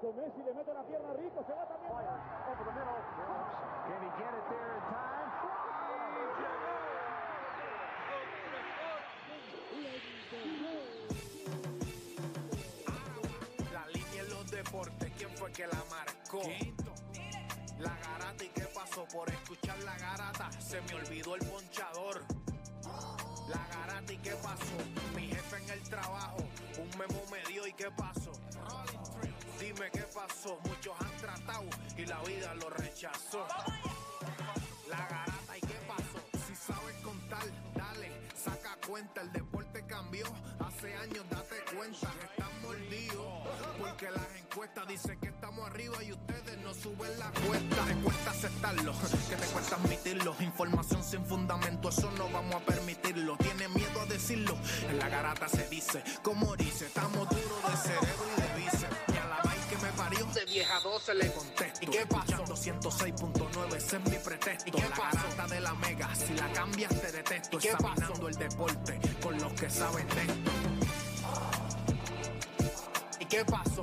Con Messi le mete la pierna rico, se va también. Can he get it there in time? La línea en los deportes, ¿quién fue que la marcó? Quinto. La garata, ¿y qué pasó? Por escuchar la garata, se me olvidó el ponchador. La garata, ¿y qué pasó? Mi jefe en el trabajo, un memo me dio, ¿y qué pasó? Dime qué pasó, muchos han tratado y la vida lo rechazó. La garata, ¿y qué pasó? Si sabes contar, dale, saca cuenta. El deporte cambió, hace años date cuenta. Están mordidos porque las encuestas dicen que estamos arriba y ustedes no suben la cuesta. Te cuesta aceptarlo, que te cuesta admitirlo. Información sin fundamento, eso no vamos a permitirlo. Tienen miedo a decirlo, en la garata se dice, como dice, estamos duros de cerebro y de bíceps. Me parió de vieja 12 le contesto. ¿Y qué pasó? 106.9, ese es mi pretexto. ¿Y qué pasó? La garata de la Mega, si la cambias te detesto. ¿Y qué examinando pasó? El deporte con los que saben de esto. ¿Y qué pasó?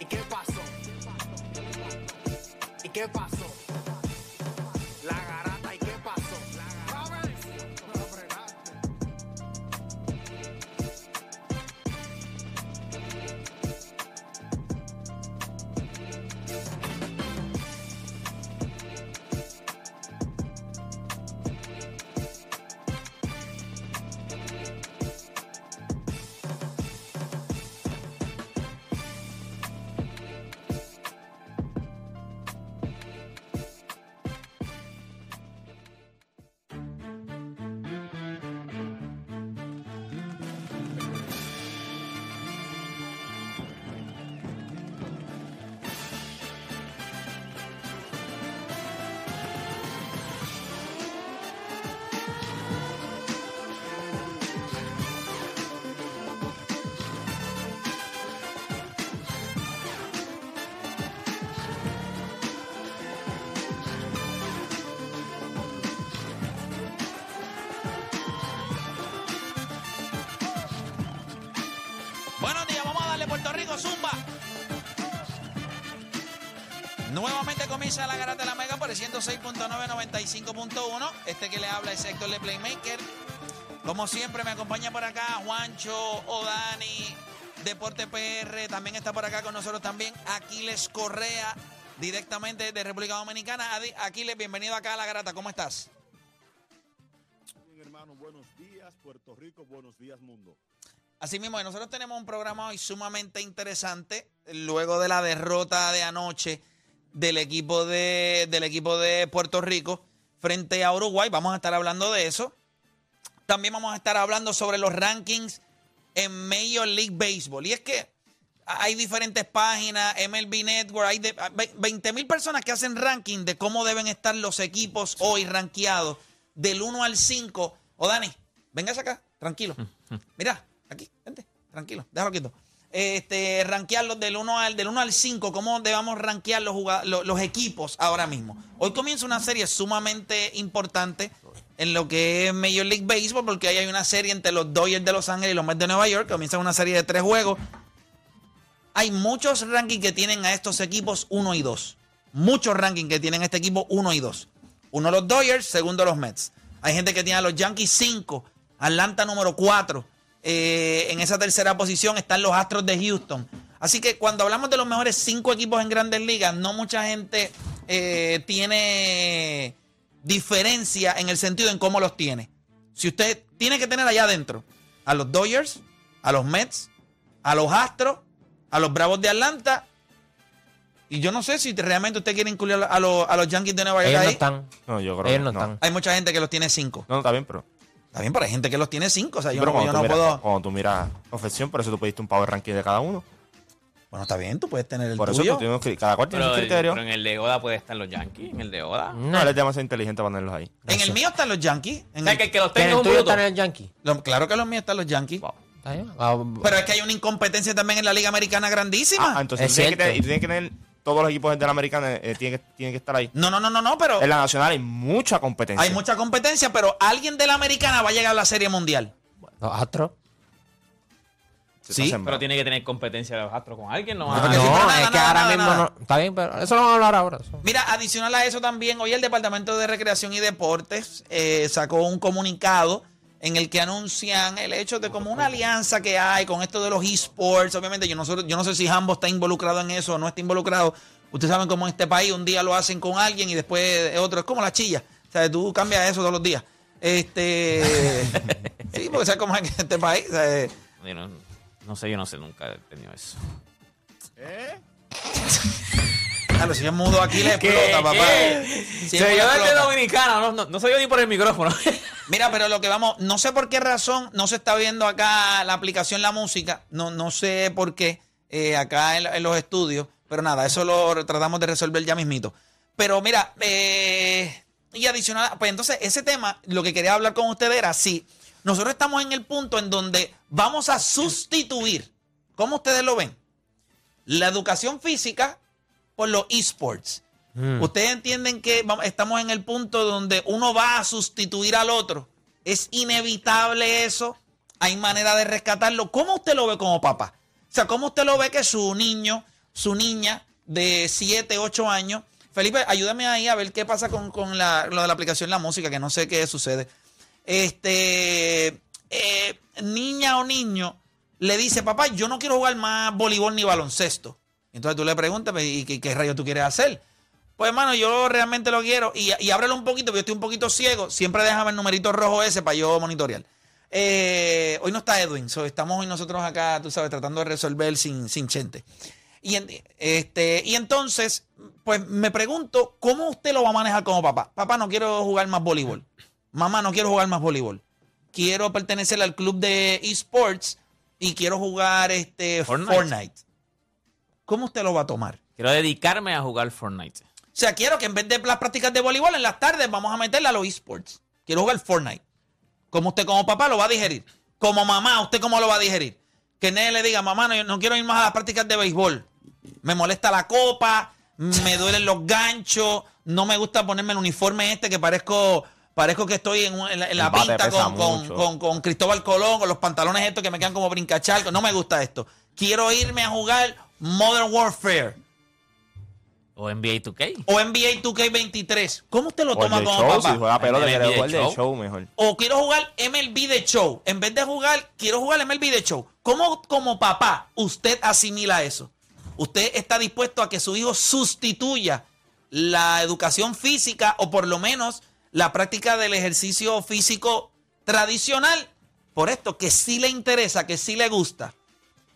¿Y qué pasó? ¿Y qué pasó? La garata, ¿y qué pasó? Zumba. Nuevamente comienza la garata de la Mega por el 106.9, 95.1. Este que le habla es Héctor de Playmaker. Como siempre me acompaña por acá Juancho, Odani, Deporte PR. También está por acá con nosotros también Aquiles Correa, directamente de República Dominicana. Aquiles, bienvenido acá a la garata. ¿Cómo estás? Bien, hermano. Buenos días, Puerto Rico. Buenos días, mundo. Así mismo, nosotros tenemos un programa hoy sumamente interesante, luego de la derrota de anoche del equipo de Puerto Rico frente a Uruguay. Vamos a estar hablando de eso. También vamos a estar hablando sobre los rankings en Major League Baseball. Y es que hay diferentes páginas, MLB Network, hay 20,000 personas que hacen ranking de cómo deben estar los equipos hoy rankeados del 1 al 5. O Dani, vengas acá, tranquilo. Mira. Aquí, vente, tranquilo, déjalo quieto. Rankearlos del 1 al 5, cómo debamos rankear los equipos ahora mismo. Hoy comienza una serie sumamente importante en lo que es Major League Baseball, porque ahí hay una serie entre los Dodgers de Los Ángeles y los Mets de Nueva York. Comienza una serie de 3 juegos. Hay muchos rankings que tienen a estos equipos 1 y 2. Muchos rankings que tienen a este equipo 1 y 2. Uno los Dodgers, segundo los Mets. Hay gente que tiene a los Yankees 5, Atlanta número 4. En esa tercera posición están los Astros de Houston. Así que cuando hablamos de los mejores 5 equipos en Grandes Ligas, no mucha gente tiene diferencia en el sentido en cómo los tiene. Si usted tiene que tener allá adentro a los Dodgers, a los Mets, a los Astros, a los Bravos de Atlanta, y yo no sé si realmente usted quiere incluir a los Yankees de Nueva York. Ellos no están. No, yo creo. Ellos no están. Hay mucha gente que los tiene 5. No, está bien, pero... Está bien, pero hay gente que los tiene 5. O sea, yo no puedo. Cuando tú miras ofensión, por eso tú pediste un power ranking de cada uno. Bueno, está bien, tú puedes tener el por tuyo. Por eso cada cual tiene su criterio. Pero en el de Oda puede estar los Yankees. En el de Oda. No, les demasiado inteligente ponerlos ahí. Gracias. En el mío están los Yankees. En que los tengo. En el tuyo están los Yankees. Claro que los míos están los Yankees. Wow. Está bien. Wow. Pero es que hay una incompetencia también en la Liga Americana grandísima. Entonces tienen que tener. Todos los equipos de la Americana tienen que estar ahí. No, pero... En la Nacional hay mucha competencia. Hay mucha competencia, pero alguien de la Americana va a llegar a la Serie Mundial. Bueno, Astros. Sí, pero tiene que tener competencia de los Astros con alguien, ¿no? No, es que ahora mismo no. Está bien, pero eso no vamos a hablar ahora. Eso. Mira, adicional a eso también, hoy el Departamento de Recreación y Deportes sacó un comunicado en el que anuncian el hecho de como una alianza que hay con esto de los esports. Obviamente, yo no sé si Jambo está involucrado en eso o no está involucrado. Ustedes saben cómo en este país un día lo hacen con alguien y después otro. Es como la chilla. O sea, tú cambias eso todos los días. Sí, porque sabes cómo es en este país. No sé, nunca he tenido eso. Claro, si yo mudo aquí le explota, papá. Si se yo desde Dominicana, no soy yo ni por el micrófono. Mira, pero lo que vamos, no sé por qué razón no se está viendo acá la aplicación La Música, no sé por qué acá en los estudios, pero nada, eso lo tratamos de resolver ya mismito. Pero mira, y adicional, pues entonces ese tema, lo que quería hablar con ustedes era sí. Nosotros estamos en el punto en donde vamos a sustituir, ¿cómo ustedes lo ven? La educación física por los esports. ¿Ustedes entienden que estamos en el punto donde uno va a sustituir al otro? ¿Es inevitable eso? ¿Hay manera de rescatarlo? ¿Cómo usted lo ve como papá? O sea, ¿cómo usted lo ve que su niño, su niña de 7, 8 años... Felipe, ayúdame ahí a ver qué pasa con lo de la aplicación La Música, que no sé qué sucede. Niña o niño le dice, papá, yo no quiero jugar más voleibol ni baloncesto. Entonces tú le preguntas, ¿y qué rayos tú quieres hacer? Pues, hermano, yo realmente lo quiero. Y ábrelo un poquito, porque yo estoy un poquito ciego. Siempre déjame el numerito rojo ese para yo monitorear. Hoy no está Edwin. Estamos hoy nosotros acá, tú sabes, tratando de resolver sin Chente. Y entonces, pues me pregunto, ¿cómo usted lo va a manejar como papá? Papá, no quiero jugar más voleibol. Mamá, no quiero jugar más voleibol. Quiero pertenecer al club de esports y quiero jugar Fortnite. ¿Cómo usted lo va a tomar? Quiero dedicarme a jugar Fortnite. O sea, quiero que en vez de las prácticas de voleibol en las tardes vamos a meterla a los esports. Quiero jugar Fortnite. ¿Cómo usted como papá lo va a digerir? Como mamá, ¿usted cómo lo va a digerir? Que nadie le diga, mamá, no quiero ir más a las prácticas de béisbol. Me molesta la copa, me duelen los ganchos, no me gusta ponerme el uniforme que parezco que estoy en la pinta con Cristóbal Colón, con los pantalones estos que me quedan como brincachalco. No me gusta esto. Quiero irme a jugar Modern Warfare. O NBA 2K. O NBA 2K23. ¿Cómo usted lo toma como papá? Si juega pelota, quiero jugar The Show mejor. O quiero jugar MLB The Show. En vez de jugar, quiero jugar MLB The Show. ¿Cómo como papá usted asimila eso? ¿Usted está dispuesto a que su hijo sustituya la educación física o por lo menos la práctica del ejercicio físico tradicional por esto que sí le interesa, que sí le gusta?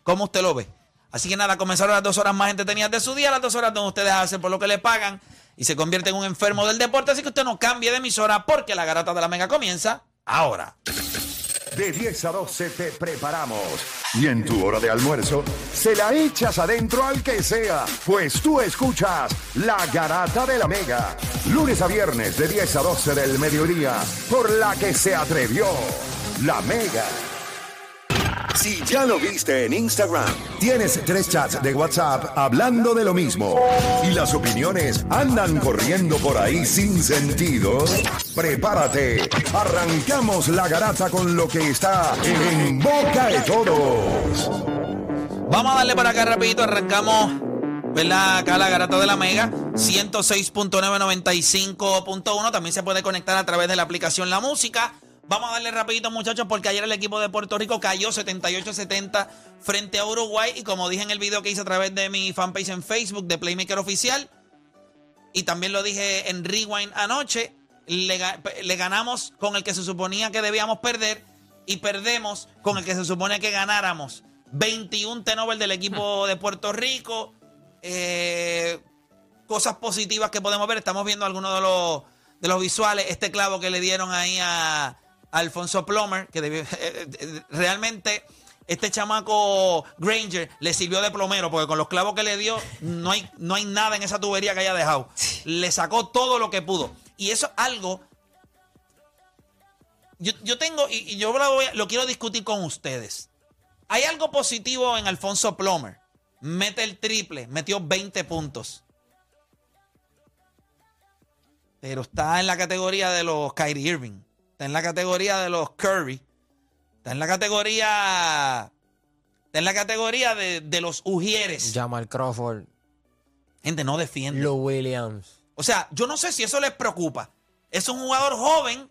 ¿Cómo usted lo ve? Así que nada, comenzaron las 2 horas más entretenidas de su día, las 2 horas donde ustedes hacen por lo que le pagan y se convierte en un enfermo del deporte. Así que usted no cambie de emisora porque la garata de la Mega comienza ahora. De 10 a 12 te preparamos. Y en tu hora de almuerzo, se la echas adentro al que sea, pues tú escuchas La Garata de la Mega. Lunes a viernes de 10 a 12 del mediodía, por la que se atrevió La Mega. Si ya lo viste en Instagram, tienes 3 chats de WhatsApp hablando de lo mismo y las opiniones andan corriendo por ahí sin sentido, prepárate. Arrancamos la garata con lo que está en boca de todos. Vamos a darle para acá rapidito, arrancamos, ¿verdad? Acá la garata de la Mega, 106.995.1. También se puede conectar a través de la aplicación La Música. Vamos a darle rapidito, muchachos, porque ayer el equipo de Puerto Rico cayó 78-70 frente a Uruguay. Y como dije en el video que hice a través de mi fanpage en Facebook de Playmaker Oficial, y también lo dije en Rewind anoche, le ganamos con el que se suponía que debíamos perder y perdemos con el que se supone que ganáramos. 21 turnovers del equipo de Puerto Rico. Cosas positivas que podemos ver. Estamos viendo algunos de los visuales. Este clavo que le dieron ahí a Alfonso Plummer, que realmente este chamaco Granger le sirvió de plomero, porque con los clavos que le dio no hay nada en esa tubería que haya dejado. Le sacó todo lo que pudo. Y eso es algo... Yo tengo, y yo lo quiero discutir con ustedes. Hay algo positivo en Alfonso Plummer. Mete el triple, metió 20 puntos. Pero está en la categoría de los Kyrie Irving. Está en la categoría de los Curry. Está en la categoría Está en la categoría de los Ujieres. Jamal Crawford. Gente, no defiende. Lou Williams. O sea, yo no sé si eso les preocupa. Es un jugador joven.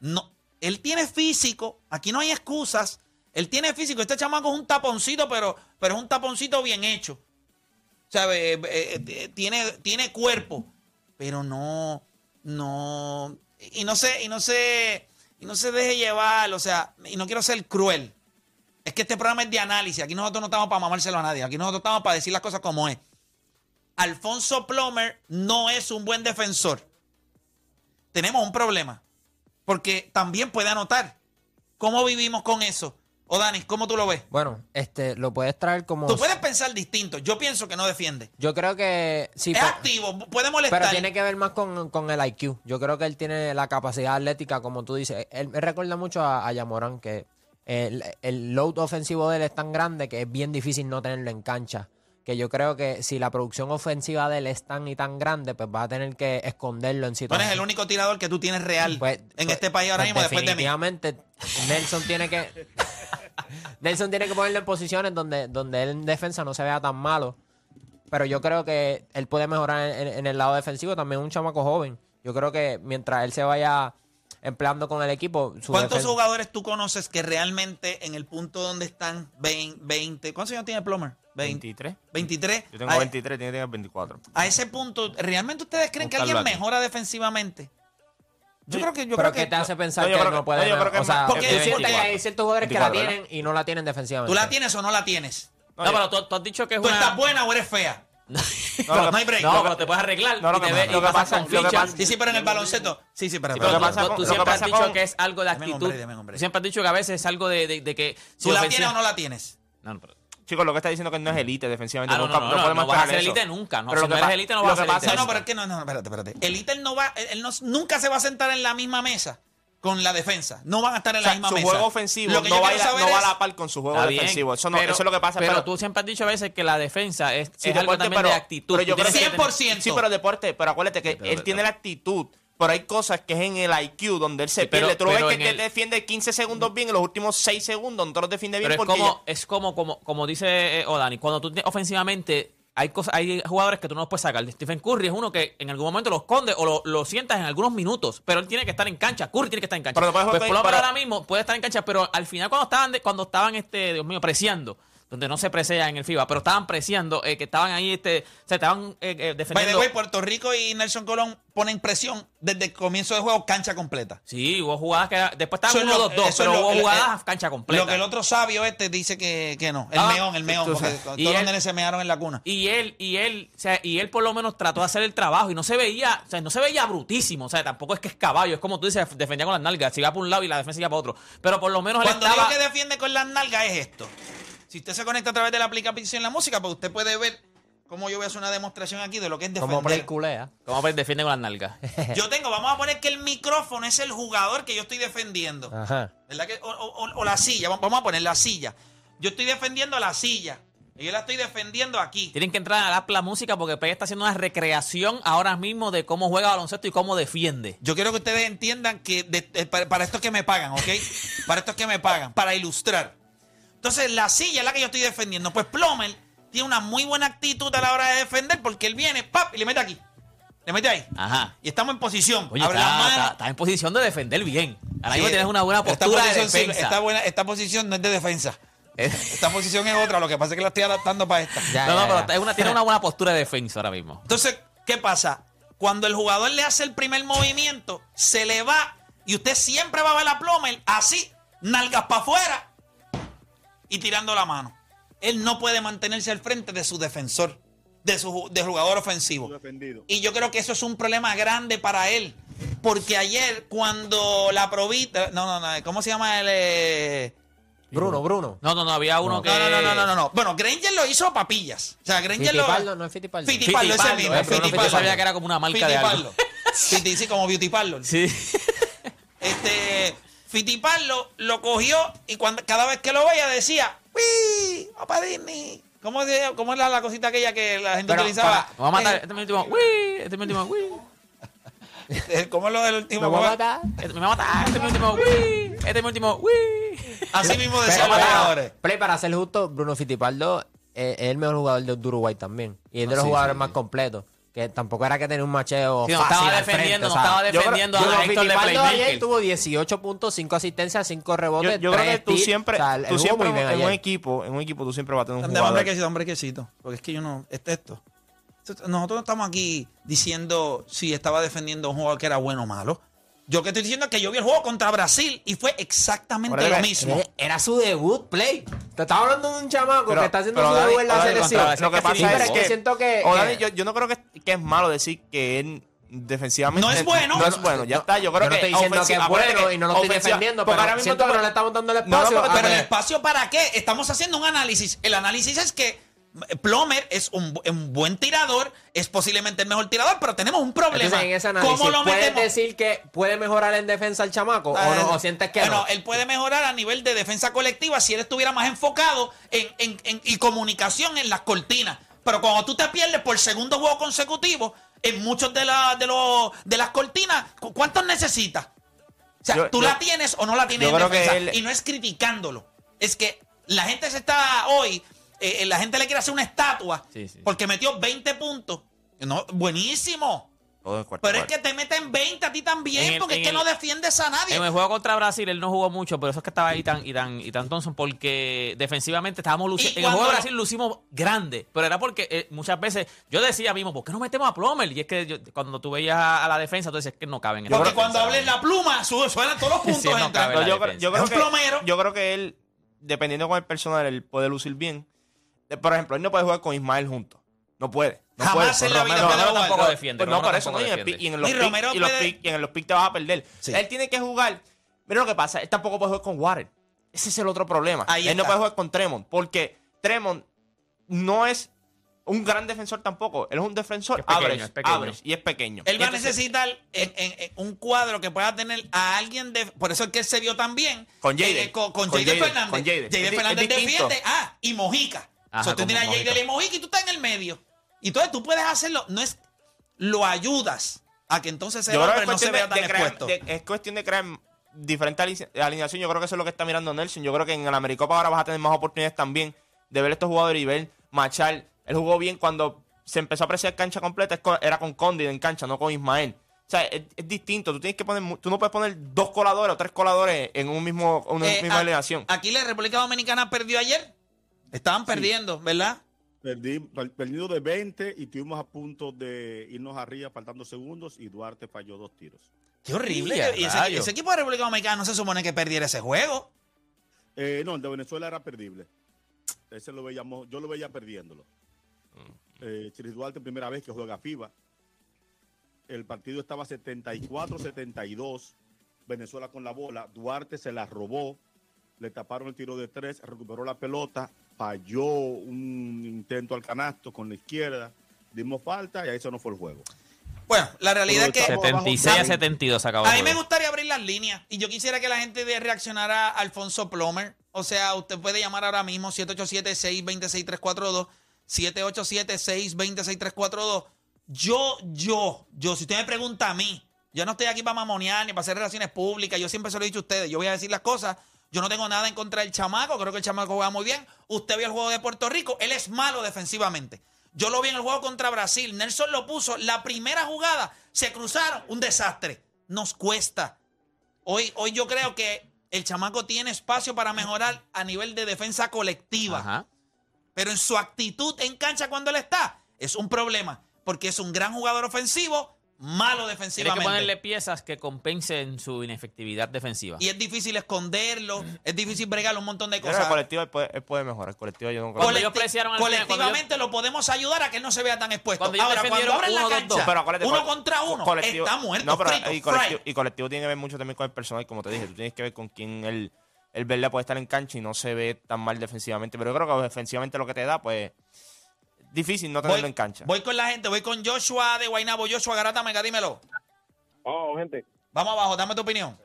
No, él tiene físico. Aquí no hay excusas. Él tiene físico. Este chamaco es un taponcito, pero es un taponcito bien hecho. O sea, tiene cuerpo, pero no. Y no se deje llevar. O sea, y no quiero ser cruel. Es que este programa es de análisis. Aquí nosotros no estamos para mamárselo a nadie. Aquí nosotros estamos para decir las cosas como es. Alfonso Plummer no es un buen defensor. Tenemos un problema. Porque también puede anotar. ¿Cómo vivimos con eso? Odani, ¿cómo tú lo ves? Bueno, lo puedes traer como... Tú puedes pensar distinto. Yo pienso que no defiende. Yo creo que... Sí, es pero, activo, puede molestar. Pero tiene que ver más con el IQ. Yo creo que él tiene la capacidad atlética, como tú dices. Él me recuerda mucho a Yamorán, que el load ofensivo de él es tan grande que es bien difícil no tenerlo en cancha. Que yo creo que si la producción ofensiva de él es tan grande, pues vas a tener que esconderlo en situaciones. Tú eres el único tirador que tú tienes real en este país ahora mismo después de mí. Definitivamente, Nelson tiene que ponerlo en posiciones donde él en defensa no se vea tan malo. Pero yo creo que él puede mejorar en el lado defensivo. También un chamaco joven. Yo creo que mientras él se vaya empleando con el equipo... ¿Cuántos jugadores tú conoces que realmente en el punto donde están 20... ¿Cuántos años tiene Plummer? 23. 23. Yo tengo 23, tiene 24. A ese punto, ¿realmente ustedes creen que alguien mejora defensivamente? Yo creo que te hace pensar que no puede. Porque hay ciertos jugadores que la tienen y no la tienen defensivamente. ¿Tú la tienes o no la tienes? No, pero tú has dicho que es una... ¿Tú estás buena o eres fea? No hay break. No, pero te puedes arreglar. No, lo que pasa con... Sí, pero en el baloncesto. Sí, pero tú siempre has dicho que es algo de actitud. Tú siempre has dicho que a veces es algo de que... ¿Tú la tienes o no la tienes? No, pero... Chicos, lo que está diciendo que no es elite defensivamente. No va a ser elite nunca. No, si no eres elite no va a ser elite. No, pero es que no, espérate. Elite él nunca se va a sentar en la misma mesa con la defensa. No van a estar en la misma mesa. Su juego ofensivo no va a la par con su juego defensivo. Eso es lo que pasa. Pero tú siempre has dicho a veces que la defensa es algo también de actitud. 100%. Sí, pero deporte. Pero acuérdate que él tiene la actitud. Pero hay cosas que es en el IQ donde él se pierde. Tú ves que él defiende 15 segundos bien y los últimos 6 segundos no te los defiende bien. Pero es como dice Odani, cuando tú ofensivamente hay jugadores que tú no los puedes sacar. Stephen Curry es uno que en algún momento lo esconde o lo sientas en algunos minutos, pero él tiene que estar en cancha. Curry tiene que estar en cancha. Pues Plummer ahora mismo puede estar en cancha, pero al final cuando estaban preciando, donde no se presea en el FIBA, pero estaban presiando, que estaban ahí, se estaban defendiendo. By the way, Puerto Rico y Nelson Colón ponen presión desde el comienzo del juego, cancha completa. Sí, hubo jugadas que después estaban 1-2-2, pero hubo jugadas cancha completa. Lo que el otro sabio dice que no, el meón, porque todos los se mearon en la cuna. Y él por lo menos trató de hacer el trabajo y no se veía brutísimo, o sea, tampoco es que es caballo, es como tú dices, defendía con las nalgas, si va para un lado y la defensa iba para otro, pero por lo menos cuando él estaba... Cuando digo que defiende con las nalgas es esto. Si usted se conecta a través de la aplicación La Música, pues usted puede ver cómo yo voy a hacer una demostración aquí de lo que es defender. Cómo defiende con las nalgas. Yo tengo, vamos a poner que el micrófono es el jugador que yo estoy defendiendo. Ajá. ¿Verdad que? O la silla, vamos a poner la silla. Yo estoy defendiendo la silla. Y yo la estoy defendiendo aquí. Tienen que entrar a la Música porque Pega está haciendo una recreación ahora mismo de cómo juega baloncesto y cómo defiende. Yo quiero que ustedes entiendan que para esto es que me pagan, ¿ok? Para esto es que me pagan, para ilustrar. Entonces, la silla es la que yo estoy defendiendo. Pues Plummer tiene una muy buena actitud a la hora de defender porque él viene, ¡pap! Y le mete aquí. Le mete ahí. Ajá. Y estamos en posición. Oye, está en posición de defender bien. Ahora mismo tienes una buena postura de defensa. Esta posición no es de defensa. Esta posición es otra. Lo que pasa es que la estoy adaptando para esta. Pero tiene una buena postura de defensa ahora mismo. Entonces, ¿qué pasa? Cuando el jugador le hace el primer movimiento, se le va y usted siempre va a ver a Plummer así, nalgas para afuera. Y tirando la mano. Él no puede mantenerse al frente de su defensor, de jugador ofensivo. Y yo creo que eso es un problema grande para él. Porque ayer, cuando la probita... No. ¿Cómo se llama él? Bruno. No, había uno que... No. Bueno, Granger lo hizo a papillas. O sea, Granger Fittipaldo, no es Fittipaldo. Fittipaldo, ese mismo. Fittipaldo. Yo sabía que era como una marca de algo. Sí, como Beauty Parlor. Sí. Fittipaldo lo cogió y cada vez que lo veía decía, ¡uy! ¡Papá Disney! ¿Cómo era la cosita aquella que la gente utilizaba? Vamos a matar. Este es mi último. ¡Uy! Este es mi último. ¡Uy! ¿Cómo es lo del último? Me va a matar. Este es mi último. ¡Uy! Este es mi último. ¡Uy! Así mismo decía los jugadores. Para ser justo, Bruno Fittipaldo es el mejor jugador de Uruguay también. Y es de los jugadores más completos. Que tampoco era que tenía un macheo fácil. No estaba defendiendo a Héctor de Playmaker. Ayer tuvo 18.5 asistencias, 5 rebotes, 3 tiros. Yo creo que tú siempre, en un equipo tú siempre vas a tener un jugador. Dame un brequecito. Porque es que yo no... Es esto. Nosotros no estamos aquí diciendo si estaba defendiendo a un jugador que era bueno o malo. Yo que estoy diciendo es que yo vi el juego contra Brasil y fue exactamente lo mismo. Era su debut, Play. Te estaba hablando de un chamaco que está haciendo su debut en la selección. Lo que pasa es que siento que... Odani, yo no creo que es malo decir que él defensivamente... No es bueno, ya está. Yo creo que... No estoy diciendo que es bueno y no lo estoy defendiendo, pero ahora mismo no le estamos dando el espacio. Pero el espacio, ¿para qué? Estamos haciendo un análisis. El análisis es que... Plummer es un buen tirador, es posiblemente el mejor tirador, pero tenemos un problema. Entonces, en ese análisis, ¿cómo lo metemos? ¿Puedes decir que puede mejorar en defensa el chamaco o sientes que no? Él puede mejorar a nivel de defensa colectiva si él estuviera más enfocado en comunicación en las cortinas. Pero cuando tú te pierdes por segundo juego consecutivo en muchos de las cortinas, ¿cuántos necesitas? O sea, tú la tienes o no la tienes en defensa. Y no es criticándolo. Es que la gente se está hoy... la gente le quiere hacer una estatua porque metió 20 puntos. No, buenísimo. Pero es que te meten 20 a ti también porque es que no defiendes a nadie. En el juego contra Brasil él no jugó mucho, pero eso es que estaba ahí tan Thompson porque defensivamente estábamos luciendo. En el juego de Brasil lucimos grande, pero era porque muchas veces yo decía mismo, ¿por qué no metemos a Plummer? Y es que cuando tú veías a la defensa, tú decías que no caben. Porque cuando hables la pluma, suenan todos los puntos. Yo creo que él, dependiendo con el personal, él puede lucir bien. Por ejemplo, él no puede jugar con Ismael juntos. No puede. Jamás en la vida. Romero tampoco defiende. No, por eso no. Y en los picks te vas a perder. Sí. Él tiene que jugar. Mira lo que pasa. Él tampoco puede jugar con Waters. Ese es el otro problema. Él no puede jugar con Tremont. Porque Tremont no es un gran defensor tampoco. Él es un defensor average y es pequeño. Él va a necesitar un cuadro que pueda tener a alguien. Por eso es que él se vio tan bien. Con Jayden. Con Jayden Fernández. Jayden Fernández defiende. Y Mojica. O sea, tú tienes a Jayden y Mojica y tú estás en el medio. Y entonces tú puedes hacerlo. No es, lo ayudas a que entonces el hombre no se vea tan expuesto. Es cuestión de crear diferentes alineaciones. Yo creo que eso es lo que está mirando Nelson. Yo creo que en el Americopa ahora vas a tener más oportunidades también de ver estos jugadores y ver Machar. Él jugó bien cuando se empezó a apreciar cancha completa. Era con Condit en cancha, no con Ismael. O sea, es distinto. Tú no puedes poner 2 coladores o 3 coladores en una misma alineación. Aquí la República Dominicana perdió ayer. Estaban perdiendo, ¿verdad? Perdido de 20 y estuvimos a punto de irnos arriba faltando segundos y Duarte falló 2 tiros. ¡Qué horrible! Y ese equipo de República Dominicana no se supone que perdiera ese juego. No, el de Venezuela era perdible. Ese lo veíamos, yo lo veía perdiéndolo. Chiris Duarte, primera vez que juega FIBA. El partido estaba 74-72. Venezuela con la bola. Duarte se la robó. Le taparon el tiro de 3, recuperó la pelota, falló un intento al canasto con la izquierda, dimos falta y ahí eso no fue el juego. Bueno, la realidad es que... 76-72 acabó. A mí me gustaría abrir las líneas y yo quisiera que la gente reaccionara a Alfonso Plummer. O sea, usted puede llamar ahora mismo 787-626-342, 787-626-342. Si usted me pregunta a mí, yo no estoy aquí para mamonear ni para hacer relaciones públicas, yo siempre se lo he dicho a ustedes, yo voy a decir las cosas... Yo no tengo nada en contra del chamaco, creo que el chamaco juega muy bien. Usted vio el juego de Puerto Rico, él es malo defensivamente. Yo lo vi en el juego contra Brasil, Nelson lo puso, la primera jugada, se cruzaron, un desastre. Nos cuesta. Hoy yo creo que el chamaco tiene espacio para mejorar a nivel de defensa colectiva. Ajá. Pero en su actitud en cancha cuando él está, es un problema, porque es un gran jugador ofensivo, malo defensivamente. Tiene que ponerle piezas que compensen su inefectividad defensiva. Y es difícil esconderlo, es difícil bregar un montón de cosas. Pero el colectivo él puede mejorar. El colectivo yo no creo. Colectivamente lo podemos ayudar a que él no se vea tan expuesto. Ahora, cuando abren la cancha, uno contra uno, está muerto. No, pero, colectivo tiene que ver mucho también con el personal, como te dije. Tú tienes que ver con quién el verde puede estar en cancha y no se ve tan mal defensivamente. Pero yo creo que defensivamente lo que te da, pues... Difícil no tenerlo en cancha. Voy con la gente, voy con Joshua de Guaynabo. Joshua Garata Mega, dímelo. Gente. Vamos abajo, dame tu opinión.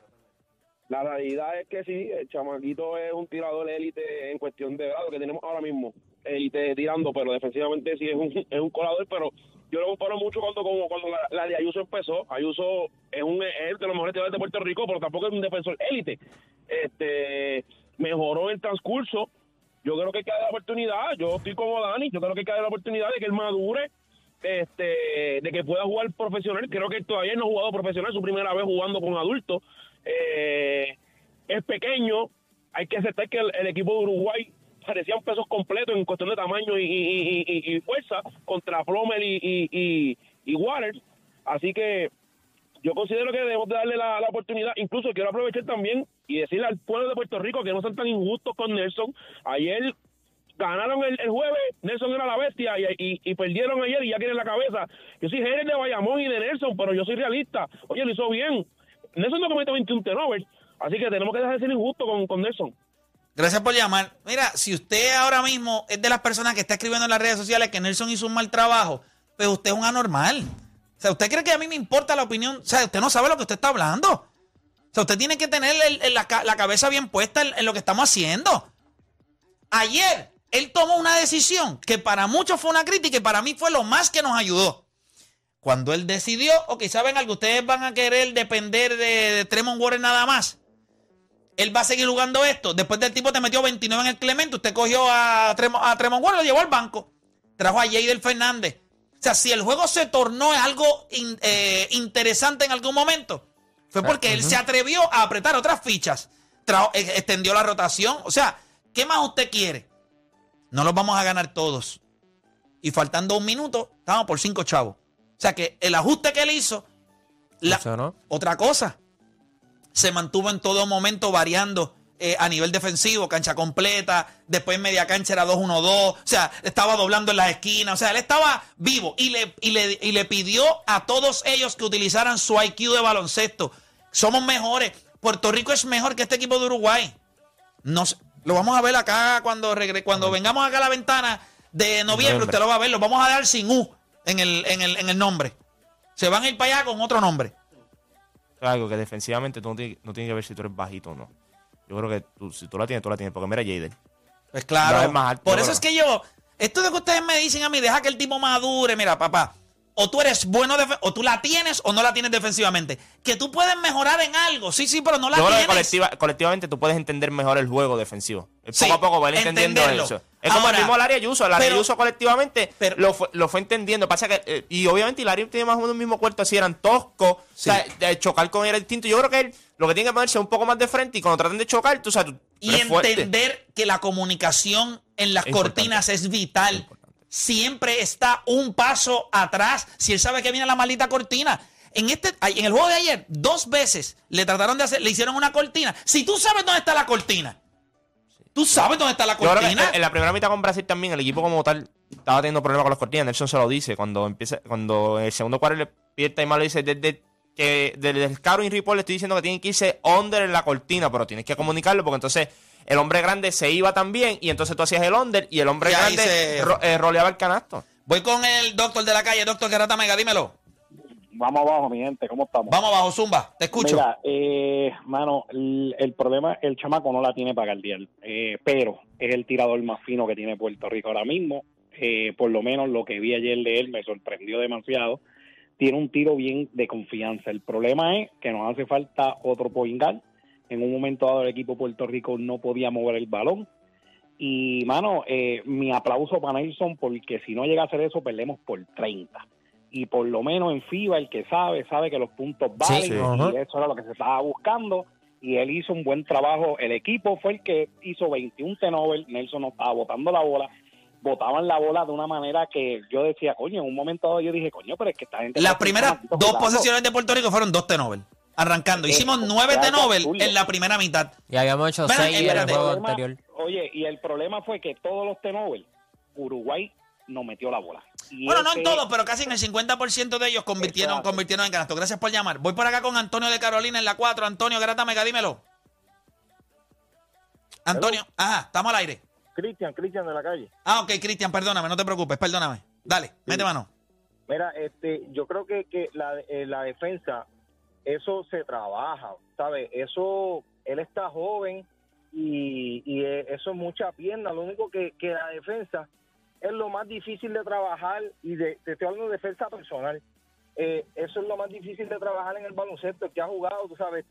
La realidad es que sí, el chamaquito es un tirador élite en cuestión de grado que tenemos ahora mismo. Élite tirando, pero defensivamente sí es un colador, pero yo lo comparo mucho cuando la de Ayuso empezó. Ayuso es de los mejores tiradores de Puerto Rico, pero tampoco es un defensor élite. mejoró en transcurso. Yo creo que hay que darle la oportunidad. Yo estoy como Dani, yo creo que hay que darle la oportunidad de que él madure, de que pueda jugar profesional. Creo que todavía no ha jugado profesional, su primera vez jugando con adultos. Es pequeño, hay que aceptar que el equipo de Uruguay parecían pesos completos en cuestión de tamaño y fuerza contra Plummer y Waters. Así que yo considero que debemos darle la oportunidad. Incluso quiero aprovechar también y decirle al pueblo de Puerto Rico que no sean tan injustos con Nelson. Ayer ganaron el jueves, Nelson era la bestia, y perdieron ayer y ya quieren la cabeza. Yo soy gerente de Bayamón y de Nelson, pero yo soy realista. Oye, lo hizo bien. Nelson no comete 21 turnovers, así que tenemos que dejar de ser injustos con Nelson. Gracias por llamar. Mira, si usted ahora mismo es de las personas que está escribiendo en las redes sociales que Nelson hizo un mal trabajo, pues usted es un anormal. O sea, ¿usted cree que a mí me importa la opinión? O sea, usted no sabe lo que usted está hablando. O sea, usted tiene que tener la cabeza bien puesta en lo que estamos haciendo. Ayer, él tomó una decisión que para muchos fue una crítica y para mí fue lo más que nos ayudó. Cuando él decidió, ok, ¿saben algo? Ustedes van a querer depender de Tremont Waters nada más. Él va a seguir jugando esto. Después del tipo te metió 29 en el Clemente, usted cogió a Tremont Waters, lo llevó al banco. Trajo a Jayden Fernández. O sea, si el juego se tornó algo interesante en algún momento, fue porque él se atrevió a apretar otras fichas, extendió la rotación. O sea, ¿qué más usted quiere? No los vamos a ganar todos. Y faltando un minuto, estábamos por 5 chavos. O sea, que el ajuste que él hizo, otra cosa, se mantuvo en todo momento variando a nivel defensivo, cancha completa, después media cancha era 2-1-2, o sea, estaba doblando en las esquinas, o sea, él estaba vivo y le pidió a todos ellos que utilizaran su IQ de baloncesto. Somos mejores, Puerto Rico es mejor que este equipo de Uruguay. Lo vamos a ver acá cuando vengamos acá a la ventana de noviembre, usted lo va a ver, lo vamos a dar sin U en el nombre. Se van a ir para allá con otro nombre. Algo que defensivamente no tiene que ver si tú eres bajito o no. Yo creo que si tú la tienes, porque mira Jayden. Pues claro, no alto, por eso es que esto de que ustedes me dicen a mí, deja que el tipo madure, mira papá, o tú eres bueno, o tú la tienes o no la tienes defensivamente, que tú puedes mejorar en algo, sí, pero no la tienes. Colectivamente tú puedes entender mejor el juego defensivo, sí, poco a poco va entendiendo eso. Es ahora, como el mismo Larry Ayuso, colectivamente lo fue entendiendo. Pasa que, y obviamente Larry tiene más o menos el mismo cuerpo, así eran toscos, sí. O sea, de chocar con él era distinto. Yo creo que él lo que tiene que ponerse es un poco más de frente y cuando traten de chocar, tú sabes, y entender fuerte. Que la comunicación en las cortinas es vital. Es siempre está un paso atrás si él sabe que viene la maldita cortina. En el juego de ayer, 2 veces le hicieron una cortina. Si tú sabes dónde está la cortina. ¿Tú sabes dónde está la cortina? En la primera mitad con Brasil también, el equipo como tal estaba teniendo problemas con las cortinas. Nelson se lo dice. Cuando en el segundo cuarto le pierde y mal le dice, desde el Curry report le estoy diciendo que tienen que irse under en la cortina, pero tienes que comunicarlo porque entonces el hombre grande se iba también y entonces tú hacías el under y el hombre grande roleaba el canasto. Voy con el doctor de la calle, doctor Gerata Mega, dímelo. Vamos abajo, mi gente, ¿cómo estamos? Vamos abajo, Zumba, te escucho. Mira, mano, el problema, el chamaco no la tiene para galdear, pero es el tirador más fino que tiene Puerto Rico ahora mismo. Por lo menos lo que vi ayer de él me sorprendió demasiado. Tiene un tiro bien de confianza. El problema es que nos hace falta otro point guard. En un momento dado el equipo de Puerto Rico no podía mover el balón. Y, mano, mi aplauso para Nelson, porque si no llega a hacer eso, perdemos por 30. Y por lo menos en FIBA el que sabe que los puntos valen, sí, y eso era lo que se estaba buscando, y él hizo un buen trabajo. El equipo fue el que hizo 21 turnovers, Nelson no estaba botando la bola, botaban la bola de una manera que yo decía, coño, en un momento dado yo dije, coño, pero es que esta gente... Las primeras 2 posesiones de Puerto Rico fueron 2 turnovers, arrancando. Hicimos 9 turnovers en la primera mitad. Y habíamos hecho 6 en el juego anterior. Oye, y el problema fue que todos los turnovers, Uruguay no metió la bola. Y bueno, no en todos, pero casi en el 50% de ellos convirtieron en canasto. Gracias por llamar. Voy por acá con Antonio de Carolina en la 4. Antonio, Grata Mega, dímelo. Antonio, hello. Ajá, estamos al aire. Cristian de la calle. Ah, ok, Cristian, perdóname, no te preocupes, perdóname. Dale, sí. Mete mano. Mira, yo creo que la defensa, eso se trabaja, ¿sabes? Eso, él está joven y eso es mucha pierna. Lo único que la defensa es lo más difícil de trabajar, y te estoy hablando de defensa personal. Eso es lo más difícil de trabajar en el baloncesto, que ha jugado, tú sabes,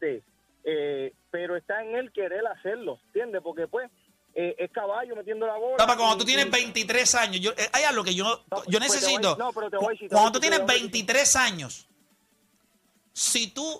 pero está en él querer hacerlo, ¿entiendes? Porque pues es caballo metiendo la bola. No, pero cuando tú tienes 23 años, hay algo que yo necesito. Pues cuando tú tienes 23 años, si tú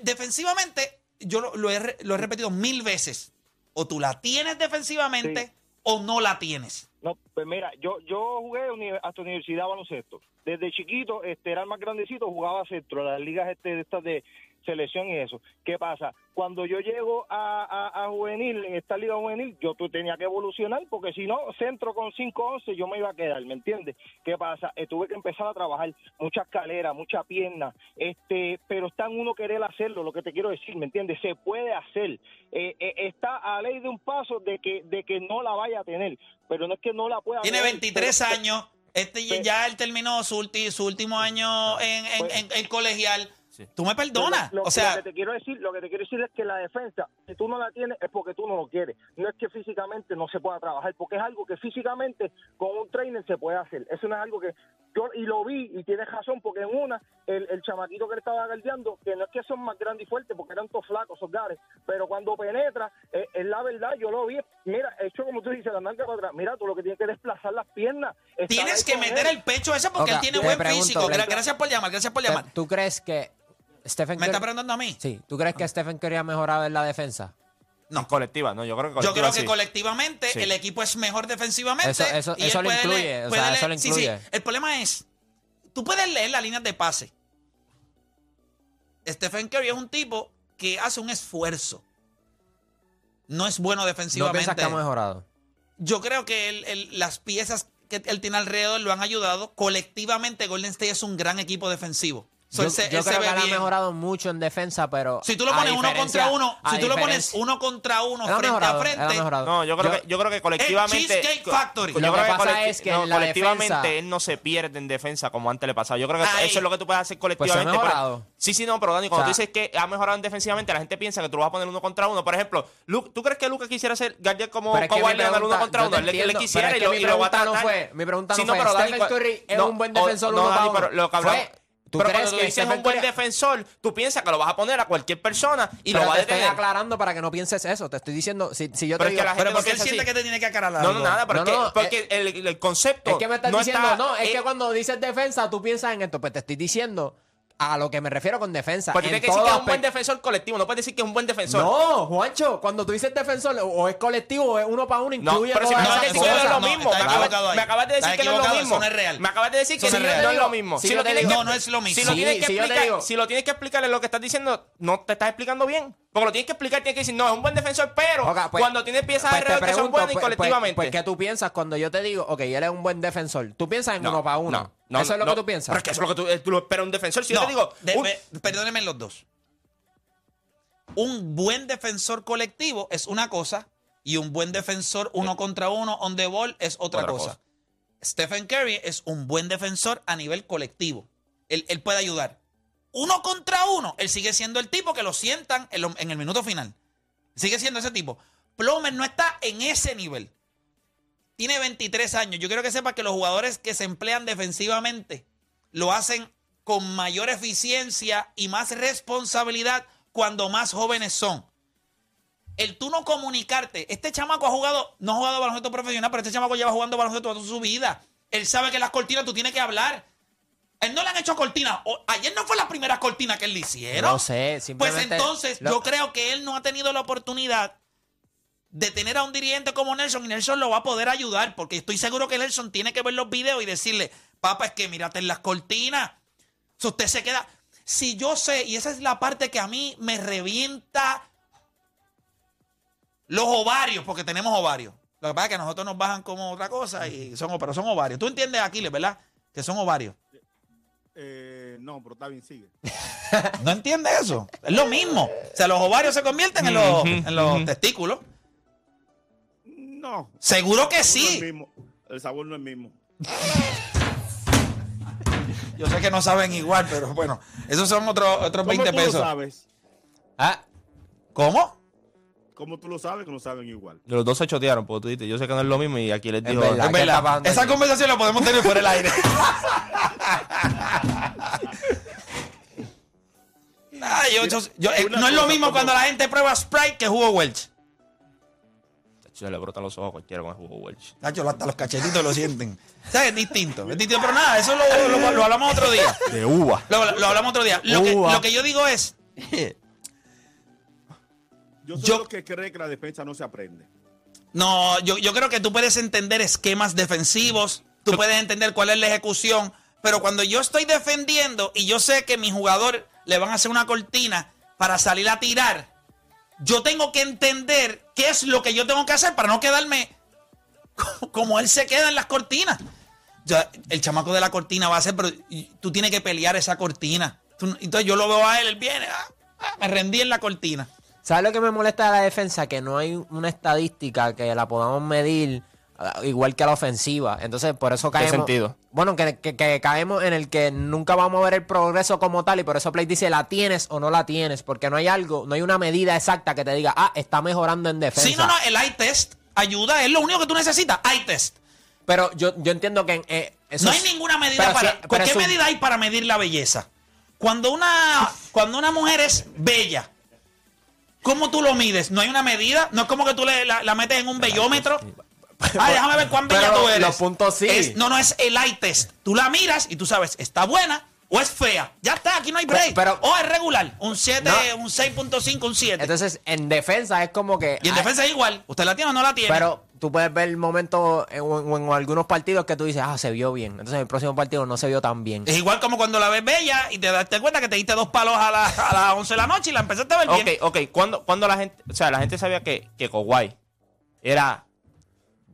defensivamente, yo lo he repetido 1000 veces, o tú la tienes defensivamente, sí, o no la tienes. No, pues mira, yo jugué hasta universidad baloncesto. Desde chiquito, era el más grandecito, jugaba centro, las ligas estas de selección y eso. ¿Qué pasa? Cuando yo llego a juvenil, en esta liga juvenil, yo tenía que evolucionar, porque si no, centro con 5'11", yo me iba a quedar, ¿me entiendes? ¿Qué pasa? Tuve que empezar a trabajar muchas caleras, muchas piernas, pero está en uno querer hacerlo, lo que te quiero decir, ¿me entiendes? Se puede hacer. Está a ley de un paso de que no la vaya a tener, pero no es que no la pueda tener. Tiene 23 años, ya él terminó su último año en colegial. Sí. Tú me perdonas. Lo que te quiero decir es que la defensa, si tú no la tienes, es porque tú no lo quieres. No es que físicamente no se pueda trabajar, porque es algo que físicamente con un trainer se puede hacer. Eso no es algo que yo, y lo vi, y tienes razón, porque en una, el chamaquito que le estaba galdeando, que no es que son más grandes y fuertes, porque eran todos flacos, esos gares, pero cuando penetra, es la verdad, yo lo vi. Mira, hecho como tú dices, la narca para atrás. Mira, tú lo que tienes que desplazar las piernas. Tienes que meter el pecho ese, porque él tiene buen físico. Gracias por llamar. ¿Tú crees que Stephen Curry? ¿Me está preguntando a mí? Sí. ¿Tú crees que Stephen Curry ha mejorado en la defensa? No. Colectiva, no. Yo creo que colectivamente sí, el equipo es mejor defensamente. Eso lo incluye. Eso lo incluye. Sí. El problema es, tú puedes leer las líneas de pase. Stephen Curry es un tipo que hace un esfuerzo. No es bueno defensivamente. ¿No piensas que ha mejorado? Yo creo que las piezas que él tiene alrededor lo han ayudado. Colectivamente, Golden State es un gran equipo defensivo. Yo creo que él ha mejorado mucho en defensa, pero si tú lo pones uno contra uno frente a frente, no, yo creo que colectivamente colectivamente él no se pierde en defensa como antes le pasaba. Yo creo que eso es lo que tú puedes hacer colectivamente. Pues pero Dani, cuando tú dices que ha mejorado defensivamente, la gente piensa que tú lo vas a poner uno contra uno. Por ejemplo, Luke, ¿tú crees que Lucas quisiera ser guardia como Kawhi Leonard uno contra uno? Él quisiera y lo va a tratar. Mi pregunta no fue, Stephen Curry es un buen defensor uno para uno. Lo que hablaba, pero cuando tú dices un buen defensor, tú piensas que lo vas a poner a cualquier persona y lo va a detener. Te estoy aclarando para que no pienses eso. Te estoy diciendo, si yo te digo... Pero porque él siente que te tiene que aclarar. No, nada, porque el concepto... Es que me estás diciendo, no, es que cuando dices defensa, tú piensas en esto. Pues te estoy diciendo a lo que me refiero con defensa. Porque tienes que decir que es un buen defensor colectivo, no puedes decir que es un buen defensor. No, Juancho, cuando tú dices defensor, o es colectivo, o es uno para uno, incluye... No, pero si me acabas de decir que no es lo mismo. Me acabas de decir que no es lo mismo. Me acabas de decir que no es lo mismo. No es lo mismo. Si lo tienes que explicar en lo que estás diciendo, no te estás explicando bien. Porque lo tienes que explicar, tienes que decir, no, es un buen defensor, pero cuando tienes piezas alrededor que son buenas y colectivamente. Pues, ¿qué tú piensas cuando yo te digo, ok, él es un buen defensor? Tú piensas en uno para uno. No, eso es lo que tú piensas. Pero es que eso es lo que tú lo esperas un defensor. Si yo te digo... Perdónenme los dos. Un buen defensor colectivo es una cosa y un buen defensor uno contra uno, on the ball, es otra cosa. Stephen Curry es un buen defensor a nivel colectivo. Él puede ayudar. Uno contra uno, él sigue siendo el tipo que lo sientan en el minuto final. Sigue siendo ese tipo. Plummer no está en ese nivel. Tiene 23 años. Yo quiero que sepas que los jugadores que se emplean defensivamente lo hacen con mayor eficiencia y más responsabilidad cuando más jóvenes son. El tú no comunicarte. Este chamaco no ha jugado baloncesto profesional, pero este chamaco lleva jugando baloncesto toda su vida. Él sabe que las cortinas tú tienes que hablar. Él no le han hecho cortinas. Ayer no fue la primera cortina que él le hicieron. No sé, simplemente... Pues entonces yo creo que él no ha tenido la oportunidad de tener a un dirigente como Nelson, y Nelson lo va a poder ayudar, porque estoy seguro que Nelson tiene que ver los videos y decirle, papá, es que mírate en las cortinas. Si usted se queda... Si yo sé, y esa es la parte que a mí me revienta los ovarios, porque tenemos ovarios. Lo que pasa es que a nosotros nos bajan como otra cosa, pero son ovarios. Tú entiendes, Aquiles, ¿verdad? Que son ovarios. No, pero está bien, sigue. ¿No entiendes eso? Es lo mismo. O sea, los ovarios se convierten en los testículos. No. Seguro que sí. El sabor no es el mismo. Yo sé que no saben igual, pero bueno, esos son otros 20 pesos. ¿Cómo tú lo sabes? ¿Ah? ¿Cómo? ¿Cómo tú lo sabes que no saben igual? Los dos se chotearon, porque tú dices, yo sé que no es lo mismo y aquí les digo... Es verdad. Esa conversación la podemos tener fuera del aire. Ay, no es lo mismo cuando la gente prueba Sprite que jugo Welch. Se le brotan los ojos a cualquiera con el jugo Welch. Nacho, hasta los cachetitos lo sienten. O sea, es distinto. Es distinto, pero nada, eso lo hablamos otro día. De uva. Lo hablamos otro día. Lo que yo digo es... Yo soy lo que cree que la defensa no se aprende. No, yo creo que tú puedes entender esquemas defensivos, tú puedes entender cuál es la ejecución, pero cuando yo estoy defendiendo y yo sé que mi jugador le van a hacer una cortina para salir a tirar, yo tengo que entender qué es lo que yo tengo que hacer para no quedarme como él se queda en las cortinas. Ya, el chamaco de la cortina va a hacer, pero tú tienes que pelear esa cortina. Entonces yo lo veo a él viene, me rendí en la cortina. ¿Sabes lo que me molesta de la defensa? Que no hay una estadística que la podamos medir igual que a la ofensiva. Entonces, por eso caemos... ¿Qué sentido? Bueno, que caemos en el que nunca vamos a ver el progreso como tal y por eso Play dice, ¿la tienes o no la tienes? Porque no hay algo, no hay una medida exacta que te diga, está mejorando en defensa. Sí, no, el eye test ayuda, es lo único que tú necesitas, eye test. Pero yo entiendo que... no hay ninguna medida para... Sí, ¿qué medida hay para medir la belleza? Cuando una mujer es bella... ¿Cómo tú lo mides? ¿No hay una medida? ¿No es como que tú la metes en un bellómetro? Déjame ver cuán bella tú eres. Los puntos sí. No, es el eye test. Tú la miras y tú sabes, ¿está buena o es fea? Ya está, aquí no hay break. O es regular, un 7, no. Un 6.5, un 7. Entonces, en defensa es como que... Y en defensa es igual. ¿Usted la tiene o no la tiene? Pero tú puedes ver momentos en algunos partidos que tú dices, se vio bien. Entonces, en el próximo partido no se vio tan bien. Es igual como cuando la ves bella y te das cuenta que te diste 2 palos a las 11 de la noche y la empezaste a ver bien. Ok. Cuando la gente... O sea, la gente sabía que Kawhi era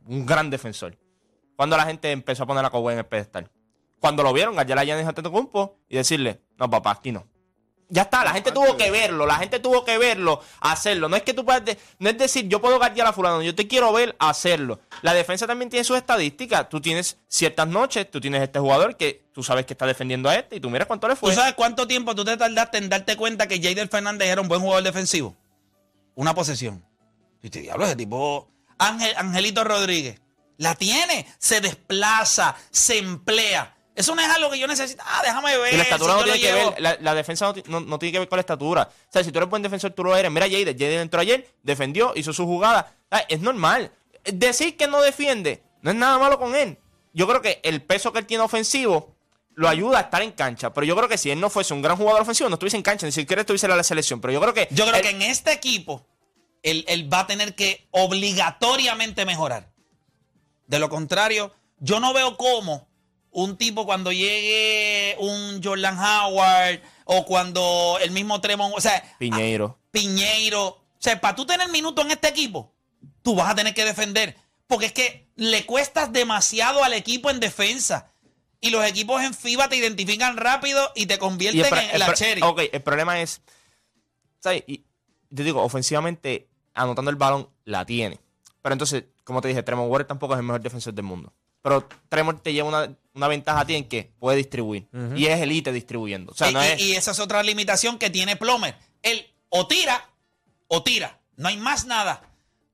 un gran defensor. Cuando la gente empezó a poner a Kawhi en el pedestal. Cuando lo vieron, allá la Giannis Antetokounmpo y decirle, no, papá, aquí no. Ya está, la gente tuvo que verlo, hacerlo. No es que tú puedas, no es decir, yo puedo guardiar a fulano, yo te quiero ver hacerlo. La defensa también tiene sus estadísticas. Tú tienes ciertas noches, tú tienes este jugador que tú sabes que está defendiendo a este y tú miras cuánto le fue. ¿Tú sabes cuánto tiempo tú te tardaste en darte cuenta que Jayden Fernández era un buen jugador defensivo? Una posesión. Y te diablo, ese tipo, Angelito Rodríguez, la tiene, se desplaza, se emplea. Eso no es algo que yo necesito. Déjame ver. Y la estatura si no tiene que ver. La defensa no tiene que ver con la estatura. O sea, si tú eres buen defensor, tú lo eres. Mira, Jayden entró ayer, defendió, hizo su jugada. Es normal. Decir que no defiende, no es nada malo con él. Yo creo que el peso que él tiene ofensivo lo ayuda a estar en cancha. Pero yo creo que si él no fuese un gran jugador ofensivo, no estuviese en cancha, ni siquiera estuviese en la selección. Pero yo creo que... Yo creo que en este equipo, él va a tener que obligatoriamente mejorar. De lo contrario, yo no veo cómo... Un tipo cuando llegue un Jordan Howard o cuando el mismo Tremont, o sea... Piñeiro. O sea, para tú tener minutos en este equipo, tú vas a tener que defender. Porque es que le cuestas demasiado al equipo en defensa. Y los equipos en FIBA te identifican rápido y te convierten en la cherry. Ok, el problema es... ¿sabes? Y yo digo, ofensivamente, anotando el balón, la tiene. Pero entonces, como te dije, Tremont Waters tampoco es el mejor defensor del mundo. Pero Tremont te lleva una ventaja a ti en que puede distribuir. Uh-huh. Y es elite distribuyendo. O sea, y esa es otra limitación que tiene Plummer. Él o tira. No hay más nada.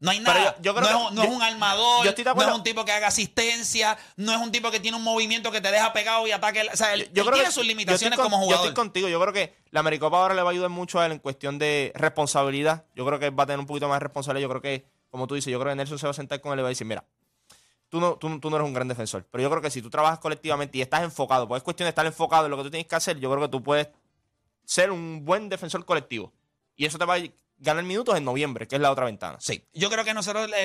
No hay nada. No es un armador. No es un tipo que haga asistencia. No es un tipo que tiene un movimiento que te deja pegado y ataque. O sea, él tiene sus limitaciones como jugador. Yo estoy contigo. Yo creo que la Americopa ahora le va a ayudar mucho a él en cuestión de responsabilidad. Yo creo que va a tener un poquito más de responsabilidad. Yo creo que, como tú dices, yo creo que Nelson se va a sentar con él y va a decir, mira, Tú no eres un gran defensor, pero yo creo que si tú trabajas colectivamente y estás enfocado, porque es cuestión de estar enfocado en lo que tú tienes que hacer, yo creo que tú puedes ser un buen defensor colectivo. Y eso te va a ganar minutos en noviembre, que es la otra ventana. Sí, yo creo que nosotros la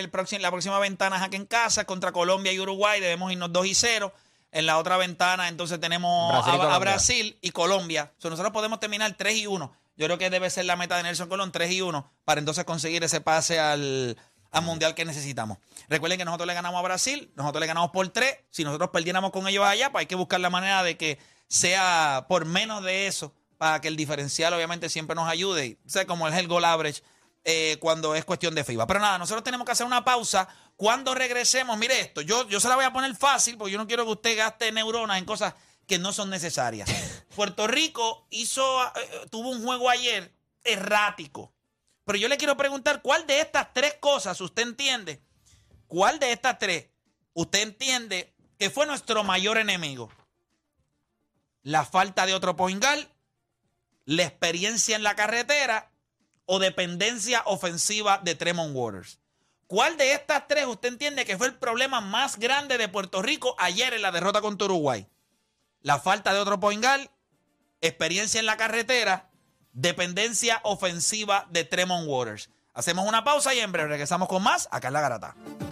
próxima ventana es aquí en casa, contra Colombia y Uruguay, debemos irnos 2-0. En la otra ventana entonces tenemos a Brasil y Colombia. O sea, nosotros podemos terminar 3-1. Yo creo que debe ser la meta de Nelson Colón, 3-1, para entonces conseguir ese pase al mundial que necesitamos. Recuerden que nosotros le ganamos a Brasil, nosotros le ganamos por 3. Si nosotros perdiéramos con ellos allá, pues hay que buscar la manera de que sea por menos de eso, para que el diferencial obviamente siempre nos ayude. O sea, como es el goal average cuando es cuestión de FIBA. Pero nada, nosotros tenemos que hacer una pausa. Cuando regresemos, mire esto, yo se la voy a poner fácil porque yo no quiero que usted gaste neuronas en cosas que no son necesarias. Puerto Rico tuvo un juego ayer errático. Pero yo le quiero preguntar, ¿cuál de estas 3 cosas usted entiende? ¿Cuál de estas 3 usted entiende que fue nuestro mayor enemigo? La falta de otro point guard, la experiencia en la carretera o dependencia ofensiva de Tremont Waters. ¿Cuál de estas tres usted entiende que fue el problema más grande de Puerto Rico ayer en la derrota contra Uruguay? La falta de otro point guard, experiencia en la carretera, dependencia ofensiva de Tremont Waters. Hacemos una pausa y en breve regresamos con más acá en La Garata.